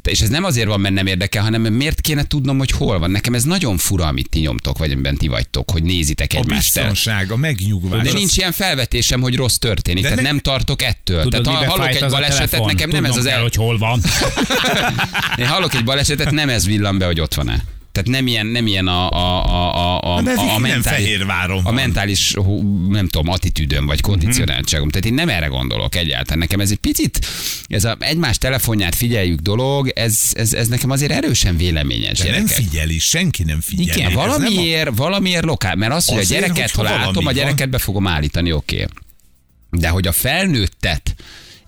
De és ez nem azért van, mert nem érdekel, hanem miért kéne tudnom, hogy hol van. Nekem ez nagyon fura, amit ti nyomtok, vagy amiben ti vagytok, hogy nézitek egymást. A biztonság, a megnyugvás. De nincs ilyen felvetésem, hogy rossz történik. Tehát ne... nem tartok ettől. Tudod, tehát ha hallok egy balesetet, nekem nem ez az el... hogy hol van. Én hallok egy balesetet, nem ez villan be, hogy ott van-e. Tehát nem ilyen, nem ilyen a, a, a, a, a, a mentális, a mentális nem tudom, attitűdöm vagy kondicionáltságom. Tehát én nem erre gondolok egyáltalán. Nekem ez egy picit, ez a egymás telefonját figyeljük dolog, ez, ez, ez nekem azért erősen véleményes. De nem figyeli, senki nem figyeli. Igen, valamiért, a... valamiért lokál, mert az, hogy azért, a gyereket, ha látom, a gyereket be fogom állítani, oké. Okay. De hogy a felnőttet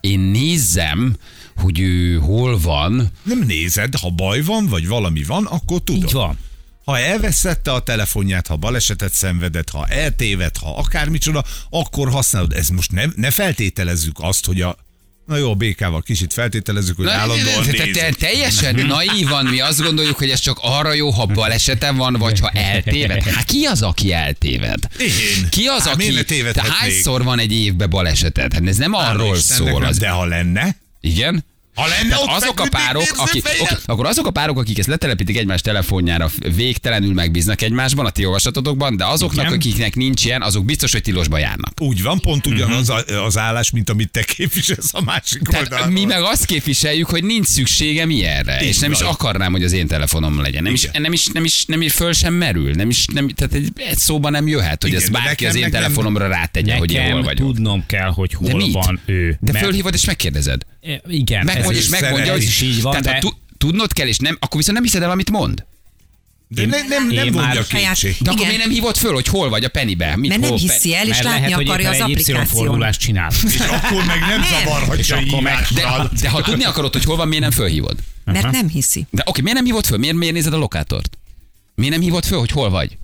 én nézzem, hogy ő hol van. Nem nézed, ha baj van, vagy valami van, akkor tudod. Így van. Ha elveszette a telefonját, ha balesetet szenvedett, ha eltéved, ha akármicsoda, akkor használod. Ez most ne, ne feltételezzük azt, hogy a... Na jó, a bé ká-val kicsit feltételezzük, hogy na, állandóan nézünk. Teljesen naívan mi azt gondoljuk, hogy ez csak arra jó, ha balesete van, vagy ha eltéved. Hát ki az, aki eltéved? Én. Ki az, hát, aki... Te hányszor van egy évbe baleseted? Hát ez nem hát, arról szól. Az... De ha lenne... Igen? Azok a párok, akik, okay, akkor azok a párok, akik ezt letelepítik egymás telefonjára, végtelenül megbíznak egymásban, a ti olvasatotokban, de azoknak, igen, akiknek nincs ilyen, azok biztos, hogy tilosba járnak. Úgy van, pont ugyanaz uh-huh. az állás, mint amit te képviselsz a másik oldalról. Mi meg azt képviseljük, hogy nincs szükségem ilyenre, én és nem van. Is akarnám, hogy az én telefonom legyen. Nem is, nem is, nem is, nem is föl sem merül. Nem is, nem, tehát egy, egy szóban nem jöhet, hogy igen, ez bárki az én telefonomra rátegye, hogy én hol vagyok. Tudnom kell, hogy hol van ő. De fölhívod és megkérdezed. Igen. Megmondja, és megmondja, hogy is így van. Tehát de... ha tu- tudnod kell, és nem, akkor viszont nem hiszed el, amit mond. De én, nem, nem, nem vonja kétség. De akkor miért nem hívod föl, hogy hol vagy a Pennybe? Mit, mert nem hiszi el, és látni akarja az applikáción. És akkor meg nem zavarhatja hívásra. De ha tudni akarod, hogy hol van, miért nem fölhívod? Mert nem hiszi. De oké, miért nem hívod föl? Miért nézed a lokátort? Miért nem hívod föl, hogy hol vagy?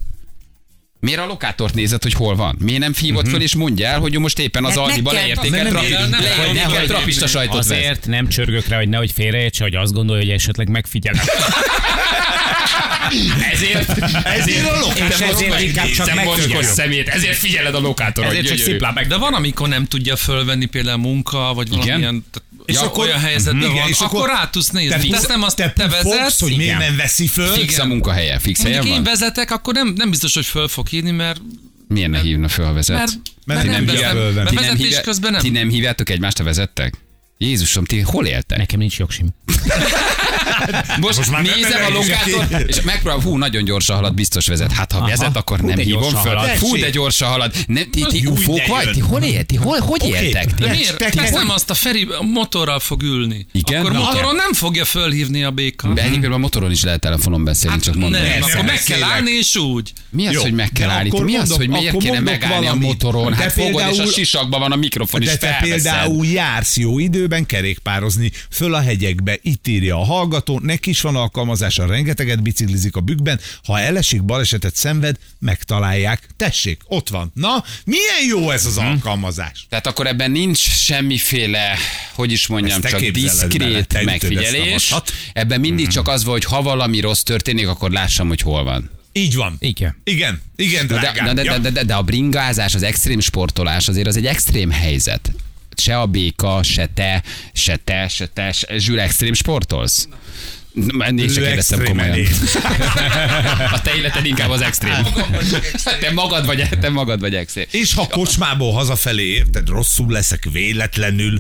Miért a lokátort nézed, hogy hol van? Miért nem hívod uh-huh. föl, és mondja el, hogy most éppen az almiba leértékelt trapista sajtot vesz. Azért nem csörgök rá, hogy nehogy félreértse, hogy azt gondolja, hogy esetleg megfigyelem. Ezért, ezért a lokátor inkább csak megfőkös szemét, ezért figyeled a lokátorra. Ezért csak sziplál meg. De van, amikor nem tudja fölvenni például munka, vagy valamilyen... És ja, akkor olyan helyzetben van, és akkor rá tudsz nézni. Te, nem azt, te, te vezetsz, fogsz, hogy miért nem veszi föl. Fix a munkahelye, fix helyen van. Én vezetek, akkor nem, nem biztos, hogy föl fog hívni, mert... Miért ne hívna föl, ha vezet? Mert, mert, mert nem, nem hívja fölvenni. Mert vezetés hívja, közben nem. Ti nem hívjátok egymást, ha vezettek? Jézusom, ti hol éltek? Nekem nincs jogsim. Most, most nézem a lokátort, és megpróbál, hú, nagyon gyorsan halad, biztos vezet. Hát ha vezet, akkor nem hívom föl. Fú, de gyorsan halad. Ti ufók vagy? Ti hol éltek? Hogy éltek? Miért? Nem azt a Feri motorral fog ülni. Akkor motoron nem fogja fölhívni a béka. De egyébként a motoron is lehet telefonon beszélni, csak mondom. Nem, akkor meg kell állni, és úgy. Mi az, hogy meg kell állni? Mi az, hogy miért kéne megállni a motoron? Hát fogod, és a sisakban van a mikrofon is felveszed. Jársz jó időben kerékpározni, föl a hegyekbe, itt írja a hallgató, neki is van alkalmazása, rengeteget biciklizik a bükkben, ha elesik, balesetet szenved, megtalálják. Tessék, ott van. Na, milyen jó ez az alkalmazás. Tehát akkor ebben nincs semmiféle, hogy is mondjam, csak diszkrét megfigyelés. Ebben mindig csak az van, hogy ha valami rossz történik, akkor lássam, hogy hol van. Így van. Igen. Igen, igen, drágám. De, de, de, de, de a bringázás, az extrém sportolás azért az egy extrém helyzet. Se a béka, se te, se te, se te, se... Zsűr, extrém sportolsz? Én se kérdeztem komolyan. A te életed inkább az extrém. Te magad vagy, te magad vagy extrém. És ha kocsmából hazafelé érted, rosszul leszek véletlenül,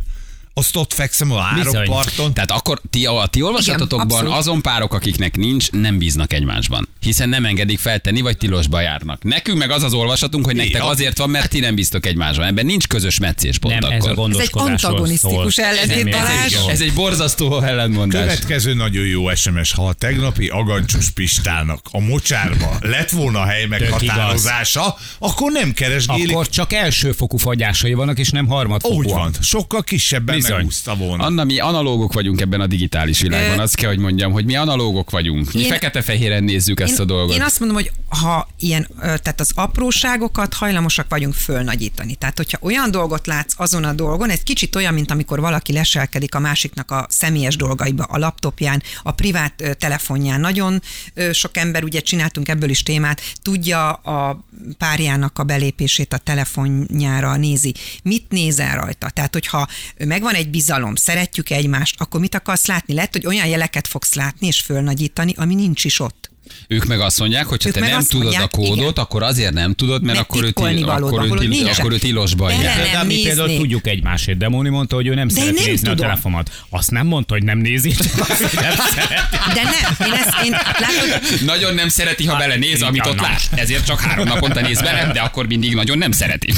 azt ott fekszem a árokparton. Tehát akkor ti, a ti olvasatotokban igen, azon párok, akiknek nincs, nem bíznak egymásban. Hiszen nem engedik feltenni, vagy tilosba járnak. Nekünk meg az az olvasatunk, hogy nektek azért van, mert ti nem bíztok egymásban. Ebben nincs közös meccés pont nem, akkor. Ez, ez egy antagonisztikus ellentét, Balázs. Ez egy borzasztó ellenmondás. Következő nagyon jó es em es. Ha a tegnapi Agancsos Pistának a mocsárba lett volna hely meghatározása, akkor nem keresgélik. Akkor csak elsőfokú fagyásai vannak, és nem harmadfokú. Úgy van. Sokkal kisebben megúszta volna. Anna, mi analógok vagyunk ebben a digitális világban. Azt kell, hogy mondjam, hogy mi analógok vagyunk. Mi én... fekete-fehéren nézzük ezt én, a dolgot. Én azt mondom, hogy ha ilyen, tehát az apróságokat hajlamosak vagyunk fölnagyítani. Tehát, hogyha olyan dolgot látsz azon a dolgon, ez kicsit olyan, mint amikor valaki leselkedik a másiknak a személyes dolgaiba, a laptopján, a privát telefonján. Nagyon sok ember, ugye csináltunk ebből is témát, tudja a párjának a belépését a telefonjára, nézi. Mit nézel rajta? Tehát, hogyha megvan egy bizalom, szeretjük egymást, akkor mit akarsz látni? Lehet, hogy olyan jeleket fogsz látni és fölnagyítani, ami nincs is ott. Ők meg azt mondják, hogy ha te nem tudod mondják, a kódot, igen, akkor azért nem tudod, mert, mert akkor ő til, tilosban jár. De mi például tudjuk egymásért. De Móni mondta, hogy ő nem de szeret nem nézni tudom a telefomat. Azt nem mondta, hogy nem nézi, csak azt nem szereti. De nem. Én ezt, én látod... Nagyon nem szereti, ha belenéz, amit ott lát. Ezért csak három naponta néz bele, de akkor mindig nagyon nem szereti.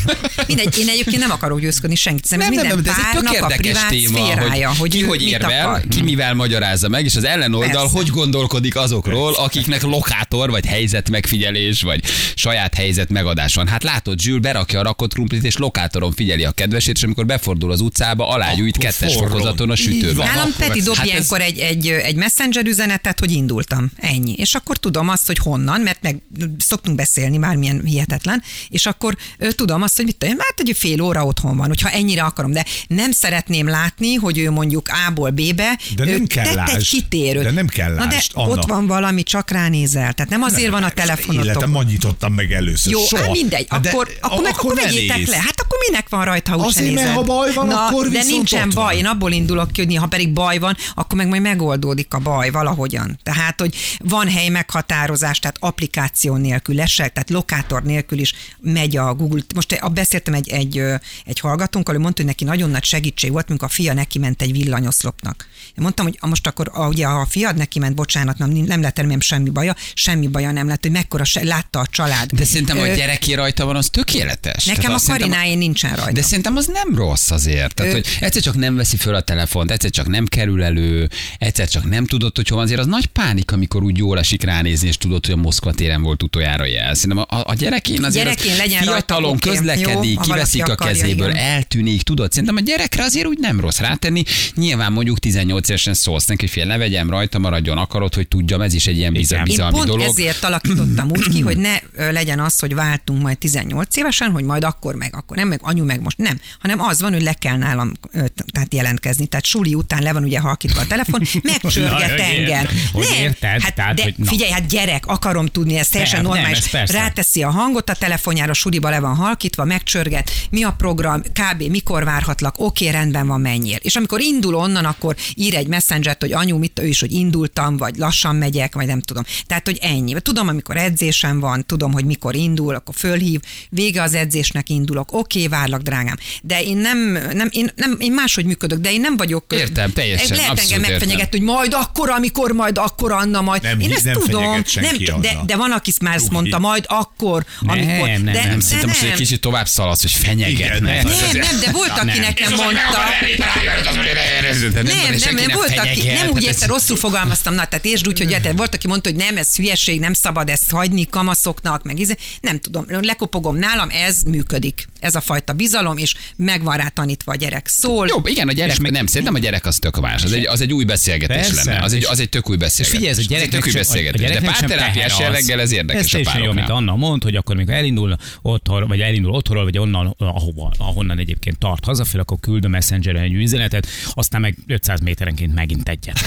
Mindegy, én egyébként nem akarok győzködni senkit. Szerintem minden nem, nem, párnak a privát szférája, hogy ki hogy érvel, ki mivel magyarázza meg, és az ellenoldal hogy gondolkodik azokról, akiknek lokátor, vagy helyzet megfigyelés, vagy saját helyzet megadás van. Hát látod, Zsül berakja a rakott krumplit, és lokátoron figyeli a kedvesét, és amikor befordul az utcába, alágyújt kettes forron fokozaton a sütőben. Nálam Peti dob ilyenkor hát ez... egy, egy, egy messenger üzenetet, hogy indultam. Ennyi. És akkor tudom azt, hogy honnan, mert meg szoktunk beszélni, bármilyen hihetetlen, és akkor ő, tudom azt, hogy mit tudom, hát egy fél óra otthon van, hogyha ennyire akarom, de nem szeretném látni, hogy ő mondjuk A-ból B-be tett egy kitérőt. De nem kell lásd, Anna. Ott van valami, csak rá nézel. Tehát nem azért nem, van a telefonotok. Életem, ma nyitottam meg először. Jó, soha. Hát mindegy. Akkor, de, akkor, meg, akkor vegyétek le. Hát akkor minek van rajta, ha úgy se nézel. Ha baj van, na, akkor de nincsen baj. Van. Én abból indulok ki, hogy ha pedig baj van, akkor meg majd megoldódik a baj valahogyan. Tehát, hogy van hely meghatározás, tehát applikáció nélkül lesek, tehát lokátor nélkül is megy a Google. Most beszéltem egy, egy, egy hallgatónkkal, ő mondta, hogy neki nagyon nagy segítség volt, amikor a fia neki ment egy villanyoszlopnak. Én mondtam, hogy most akkor, ugye, ha a fiad neki ment, bocsánat, nem, nem lett remélem semmi baja, semmi baja nem lett, hogy mekkora se, látta a család. De szerintem, hogy gyereké rajta van, az tökéletes. Nekem a Karináé nincsen rajta. De szerintem az nem rossz azért. Tehát, hogy egyszer csak nem veszi föl a telefont, egyszer csak nem kerül elő, egyszer csak nem tudod, hogy hol van. Azért az nagy pánik, amikor úgy jól esik ránézni, és tudod, hogy a Moszkva téren volt utoljára jel. Szerintem a, a gyerekén azért gyerekén az legyen fiatalon rajta, közlekedik, jó, kiveszik a kezéből, igen, eltűnik, tudod. Szerintem a gyerekre azért úgy nem rossz rátenni. Nyilván mondjuk tizennyolc évesen szólsz neki, hogy fél, ne vegyem rajta, maradjon, akarod, hogy tudjam, ez is egy ilyen bizalmi dolog. Én pont dolog. ezért alakítottam úgy ki, hogy ne legyen az, hogy váltunk majd tizennyolc évesen, hogy majd akkor meg, akkor nem, meg anyu meg most nem, hanem az van, hogy le kell nálam tehát jelentkezni. Tehát suli után le van ugye halkítva a telefon, megcsörget engem. Nem, hát, tehát, de hogy, figyelj, hát gyerek, akarom tudni, ez teljesen nem, normális. Nem, ez ráteszi a hangot a telefonjára, suliba le van halkítva, megcsörget, mi a program, kb. Mikor várhatlak, oké, rendben van, menjél. És amikor indul onnan, akkor ír egy messengert, hogy anyu, mit ő is, hogy indultam, vagy lassan megyek, vagy nem tudom. Tehát, hogy ennyi. Tudom, amikor edzésem van, tudom, hogy mikor indul, akkor fölhív, vége az edzésnek indulok, oké, okay, várlak, drágám. De én nem, nem, én, nem, én máshogy működök, de én nem vagyok... Értem, teljesen, lehet engem megfenyeget, hogy majd akkor, amikor, majd akkor, Anna, majd. Nem, én ezt nem tudom, nem, de, de van, aki már ezt mondta, majd akkor, nem, amikor... Nem, nem, de, nem, szerintem most egy kicsit tovább szaladsz, hogy fenyeget. Nem, nem, de volt, aki nekem mondta... Nem, nem, nem, volt, aki... Nem úgy érte, rosszul fogalmaztam, na, tehát értsd úgy, hogy volt, aki mondta, hogy nem, ez hülyeség, nem szabad ezt hagyni kamaszoknak, meg íze. Nem tudom, lekopogom, nálam ez működik. Ez a fajta bizalom, és megvan rá tanítva a gyerek. Szól. Jó, igen, a gyerek meg nem, szerintem a gyerek az tök más. Az egy, az egy új beszélgetés lenne. Az egy, az egy tök új beszélgetés. Figyelj, ez a gyerek tök új beszélgetés. De párterápiás jelleggel ez érdekes a pároknál. Jó, amit Anna mond, hogy akkor amikor elindul otthon, vagy elindul otthonról, vagy onnan, ahova, ahonnan egyébként tart hazafelé, akkor küld a messengeren egy üzenetet, aztán meg ötszáz méterenként megint egyet.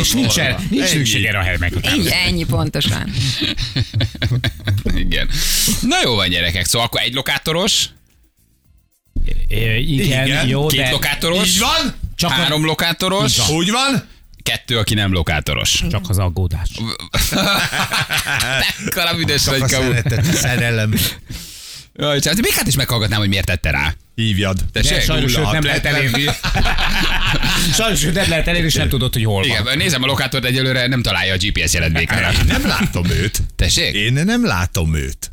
És nincs szükség erre a helynek. Ennyi pontosan. Igen. Na jó van, gyerekek, szóval akkor egy lokátoros? É, igen, igen, jó, két de... lokátoros? Így van! Csak három a... lokátoros? Így van. Úgy van? Kettő, aki nem lokátoros. Csak az aggódás. Mekkora büdös vagy, kamu. Csak a szeretet, szerelem. Jaj, csak a bé ká-t is meghallgatnám, hogy miért tette rá. Hívjad. De sajnos őt nem lehet elérni. Sajnos őt nem lehet elérni, és nem tudod, hogy hol van. Igen, nézem a lokátort, egyelőre nem találja a gé pé es jelet bé ká-ra. Én nem látom őt. Tessék? Én nem látom őt.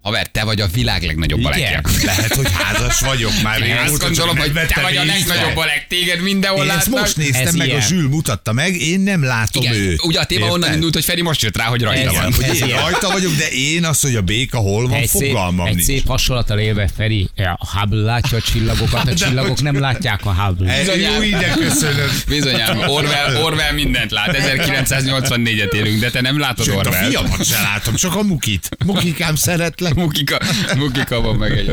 Haver, te vagy a világ legnagyobb balekja. Lehet, hogy házas vagyok már. Én, én azt gondolom, hogy te vagy a legnagyobb balek. Téged mindenhol én látnak. Ezt most néztem ez meg, ilyen. A Zsül mutatta meg, én nem látom igen, őt. Ugye a téma érted? Onnan indult, hogy Feri most jött rá, hogy rajta ez van. Hogy én rajta vagyok, de én az, hogy a béka hol van, egy fogalmam szép, nincs. Egy szép hasonlattal élve, Feri, a Hubble látja a csillagokat, a csillagok nem látják a Hubble-t. Jó, ide köszönöm. Bizonyám, Orwell, Orwell mindent lát. ezerkilencszáznyolcvannégyet élünk, de te nem látod Orwellt. Sőt, a fiamat sem látom, csak a Mukit. Mukikám szeretlek. Mukika, mukika van meg egy.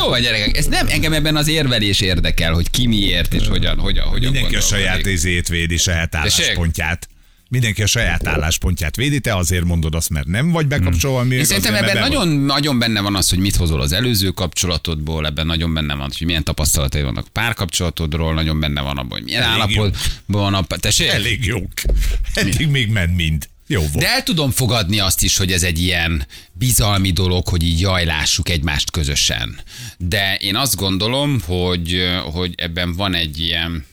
Jó van, gyerekek, ez nem, engem ebben az érvelés érdekel, hogy ki miért és hogyan, hogyan, hogyan. Mindenki a saját izét védi, saját álláspontját. Mindenki a saját álláspontját védi, te azért mondod azt, mert nem vagy bekapcsolva. Hmm. Én szerintem ebben nagyon, nagyon benne van az, hogy mit hozol az előző kapcsolatodból, ebben nagyon benne van, hogy milyen tapasztalatai vannak párkapcsolatodról, nagyon benne van abban, hogy milyen állapotban a... Tessék? Elég jók. Eddig még ment mind. Jó volt. De el tudom fogadni azt is, hogy ez egy ilyen bizalmi dolog, hogy így jaj, lássuk egymást közösen. De én azt gondolom, hogy, hogy ebben van egy ilyen...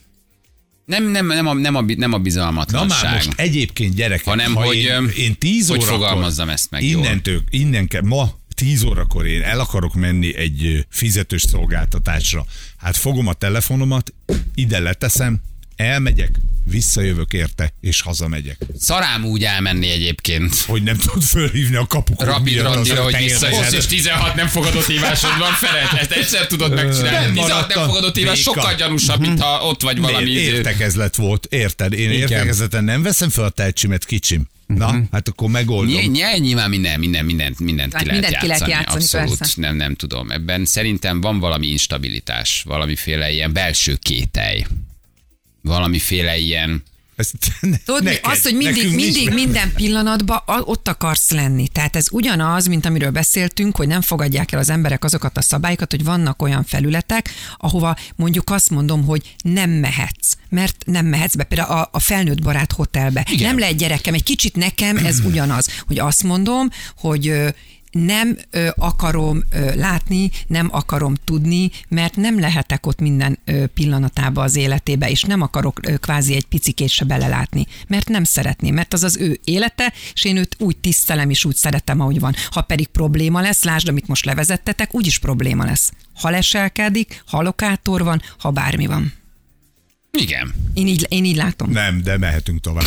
Nem, nem, nem, a, nem, a, nem a bizalmatlanság. Na már most egyébként gyerekek, hanem, ha hogy, én, én tíz órakor... Hogy fogalmazzam ezt meg innentől, jól? Innen kell, ma tíz órakor én el akarok menni egy fizetős szolgáltatásra. Hát fogom a telefonomat, ide leteszem, elmegyek, visszajövök érte, és hazamegyek. Szarám úgy elmenni egyébként. Hogy nem tud fölhívni a kapukon. Rapid randira, hogy visszajövök. Hossz és tizenhat nem fogadott hívásod van, Ferenc. Ezt egyszer tudod megcsinálni. tizenhat nem fogadott hívás sokkal gyanúsabb, mint ha ott vagy valami. Értekezlet volt, érted? Én értekezleten nem veszem fel a tehetsémet, kicsim. Na, uh-huh. Hát akkor megoldom. Ny- ny- nyilván minden, minden, mindent, mindent hát ki lehet mindent játszani. játszani. Abszolút, persze. nem, nem tudom. Ebben szerintem van valami instabilitás, valamiféle ilyen belső kételj. Valamiféle ilyen... Ne, Tudod, neked, azt, hogy mindig, mindig minden pillanatban ott akarsz lenni. Tehát ez ugyanaz, mint amiről beszéltünk, hogy nem fogadják el az emberek azokat a szabályokat, hogy vannak olyan felületek, ahova mondjuk azt mondom, hogy nem mehetsz, mert nem mehetsz be, például a, a felnőtt barát hotelbe. Igen. Nem lehet gyerekem, egy kicsit nekem ez ugyanaz, hogy azt mondom, hogy... nem ö, akarom ö, látni, nem akarom tudni, mert nem lehetek ott minden ö, pillanatába az életébe, és nem akarok ö, kvázi egy picikét se belelátni, mert nem szeretném, mert az az ő élete, és én őt úgy tisztelem, és úgy szeretem, ahogy van. Ha pedig probléma lesz, lásd, amit most levezettetek, úgyis probléma lesz. Ha leselkedik, ha lokátor van, ha bármi van. Igen. Én így, én így látom. Nem, de mehetünk tovább.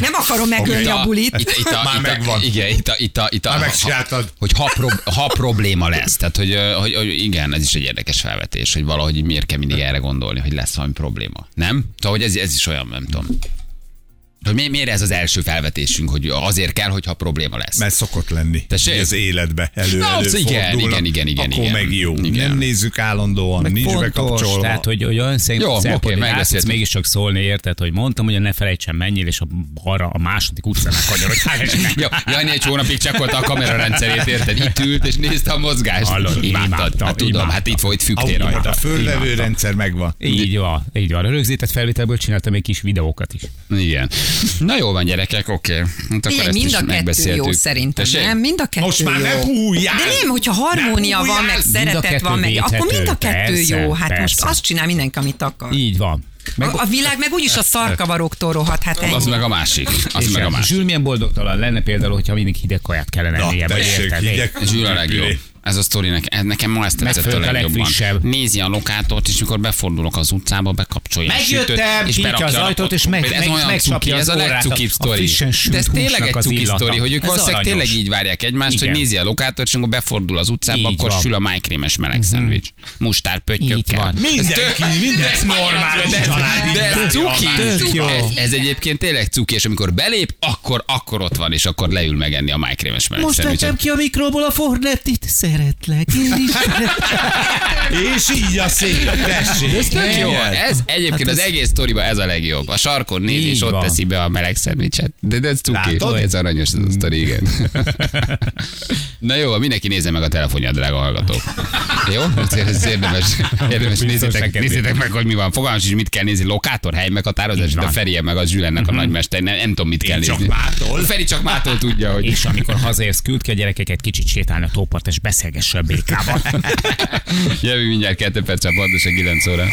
Nem akarom megölni okay. a bulit. Itt, itt a, már itt megvan. A, igen, itt a... Itt a, itt a már megcsináltad. Hogy ha, pro, ha probléma lesz. Tehát, hogy, hogy, hogy igen, ez is egy érdekes felvetés, hogy valahogy miért kell mindig erre gondolni, hogy lesz valami probléma. Nem? Tehát, hogy ez, ez is olyan, nem tudom. Mi, miért ez az első felvetésünk, hogy azért kell, hogyha probléma lesz? Mert szokott lenni. Tessék? Az életbe elő, no, előfordul. Igen, igen, igen, igen. Akkor igen, meg jó. Igen. Nem nézzük állandóan, meg nincs fontos, bekapcsolva. Tehát, hogy olyan szempontból, hogy átszett mégiscsak szólni, érted, hogy mondtam, hogy ne felejtsen menjél, és a, arra a második utcának kanyarodj. Jani egy hónapig csekkolta a kamerarendszerét, érted? Itt ült, és nézte a mozgást. Hát tudom, hát itt volt fügtél rajta. A föllevő rendszer megvan. Így van, így van. Rögzített felvételből csináltam egy kis videókat is. Igen. Na jól van, gyerekek, oké. Okay. Hát mind a kettő jó szerintem, nem? Mind a kettő most már jó. Nem hújjál! De nem, hogyha harmónia nem van, meg szeretet van, meg akkor mind a kettő persze, jó. Hát persze. Most azt csinál mindenki, amit akar. Így van. Meg... A világ meg úgyis a szarkavaroktól rohadt, hát ennyi. Az meg a másik. Az meg a másik. Zsül milyen boldogtalan lenne például, hogyha mindig hideg kaját kellene ennie. Na, tessék, hideg. Zsül a legjobb. Ez a sztorinek, nekem ma ezt tetszett a legjobban. Nézi a lokátort, és mikor befordulok az utcába, bekapcsolja a sütőt, és berakja az ajtót, és meg, ez olyan cuki, ez a legcukibb sztori. De ez tényleg egy cuki sztori, hogy ők valószínűleg tényleg így várják egymást, hogy nézi a lokátort, és amikor befordul az utcába, akkor sül a májkrémes meleg szendvics. Mustár pöttyök van. Mindenki, mindenki normális. De ez cuki. Ez egyébként tényleg cuki, és amikor belép, akkor akkor ott van, és akkor leül megenni a májkrémes meleg szendvicset. Most vettem ki a mikróból a Fortnite-t. Szeretlek, én is szeretlek. És így a szép, tessék. Ez tök jó. Ez egyébként hát az ez... egész sztoriban ez a legjobb. A sarkon néz, és ott teszi be a meleg szendvicset. De, de ez cuki. Ez aranyos ez a sztori, igen. Na jó, mindenki nézze meg a telefonját, drága hallgatók. Jó? Ez érdemes. Érdemes. Nézzétek, nézzétek meg, hogy mi van. Fogalmas is, mit kell nézni. Lokátor, hely meghatározás. A Ferije meg a Zsül ennek a nagymester. Nem, nem tudom, mit kell nézni. Csak mától. Feri csak mától tudja, hogy... És amikor hazaérsz, küld ki a gyerekeket kicsit sétálni a tópart, és beszélgesse a békában. Jövünk mindjárt kettő perc a pontosan kilenc óra.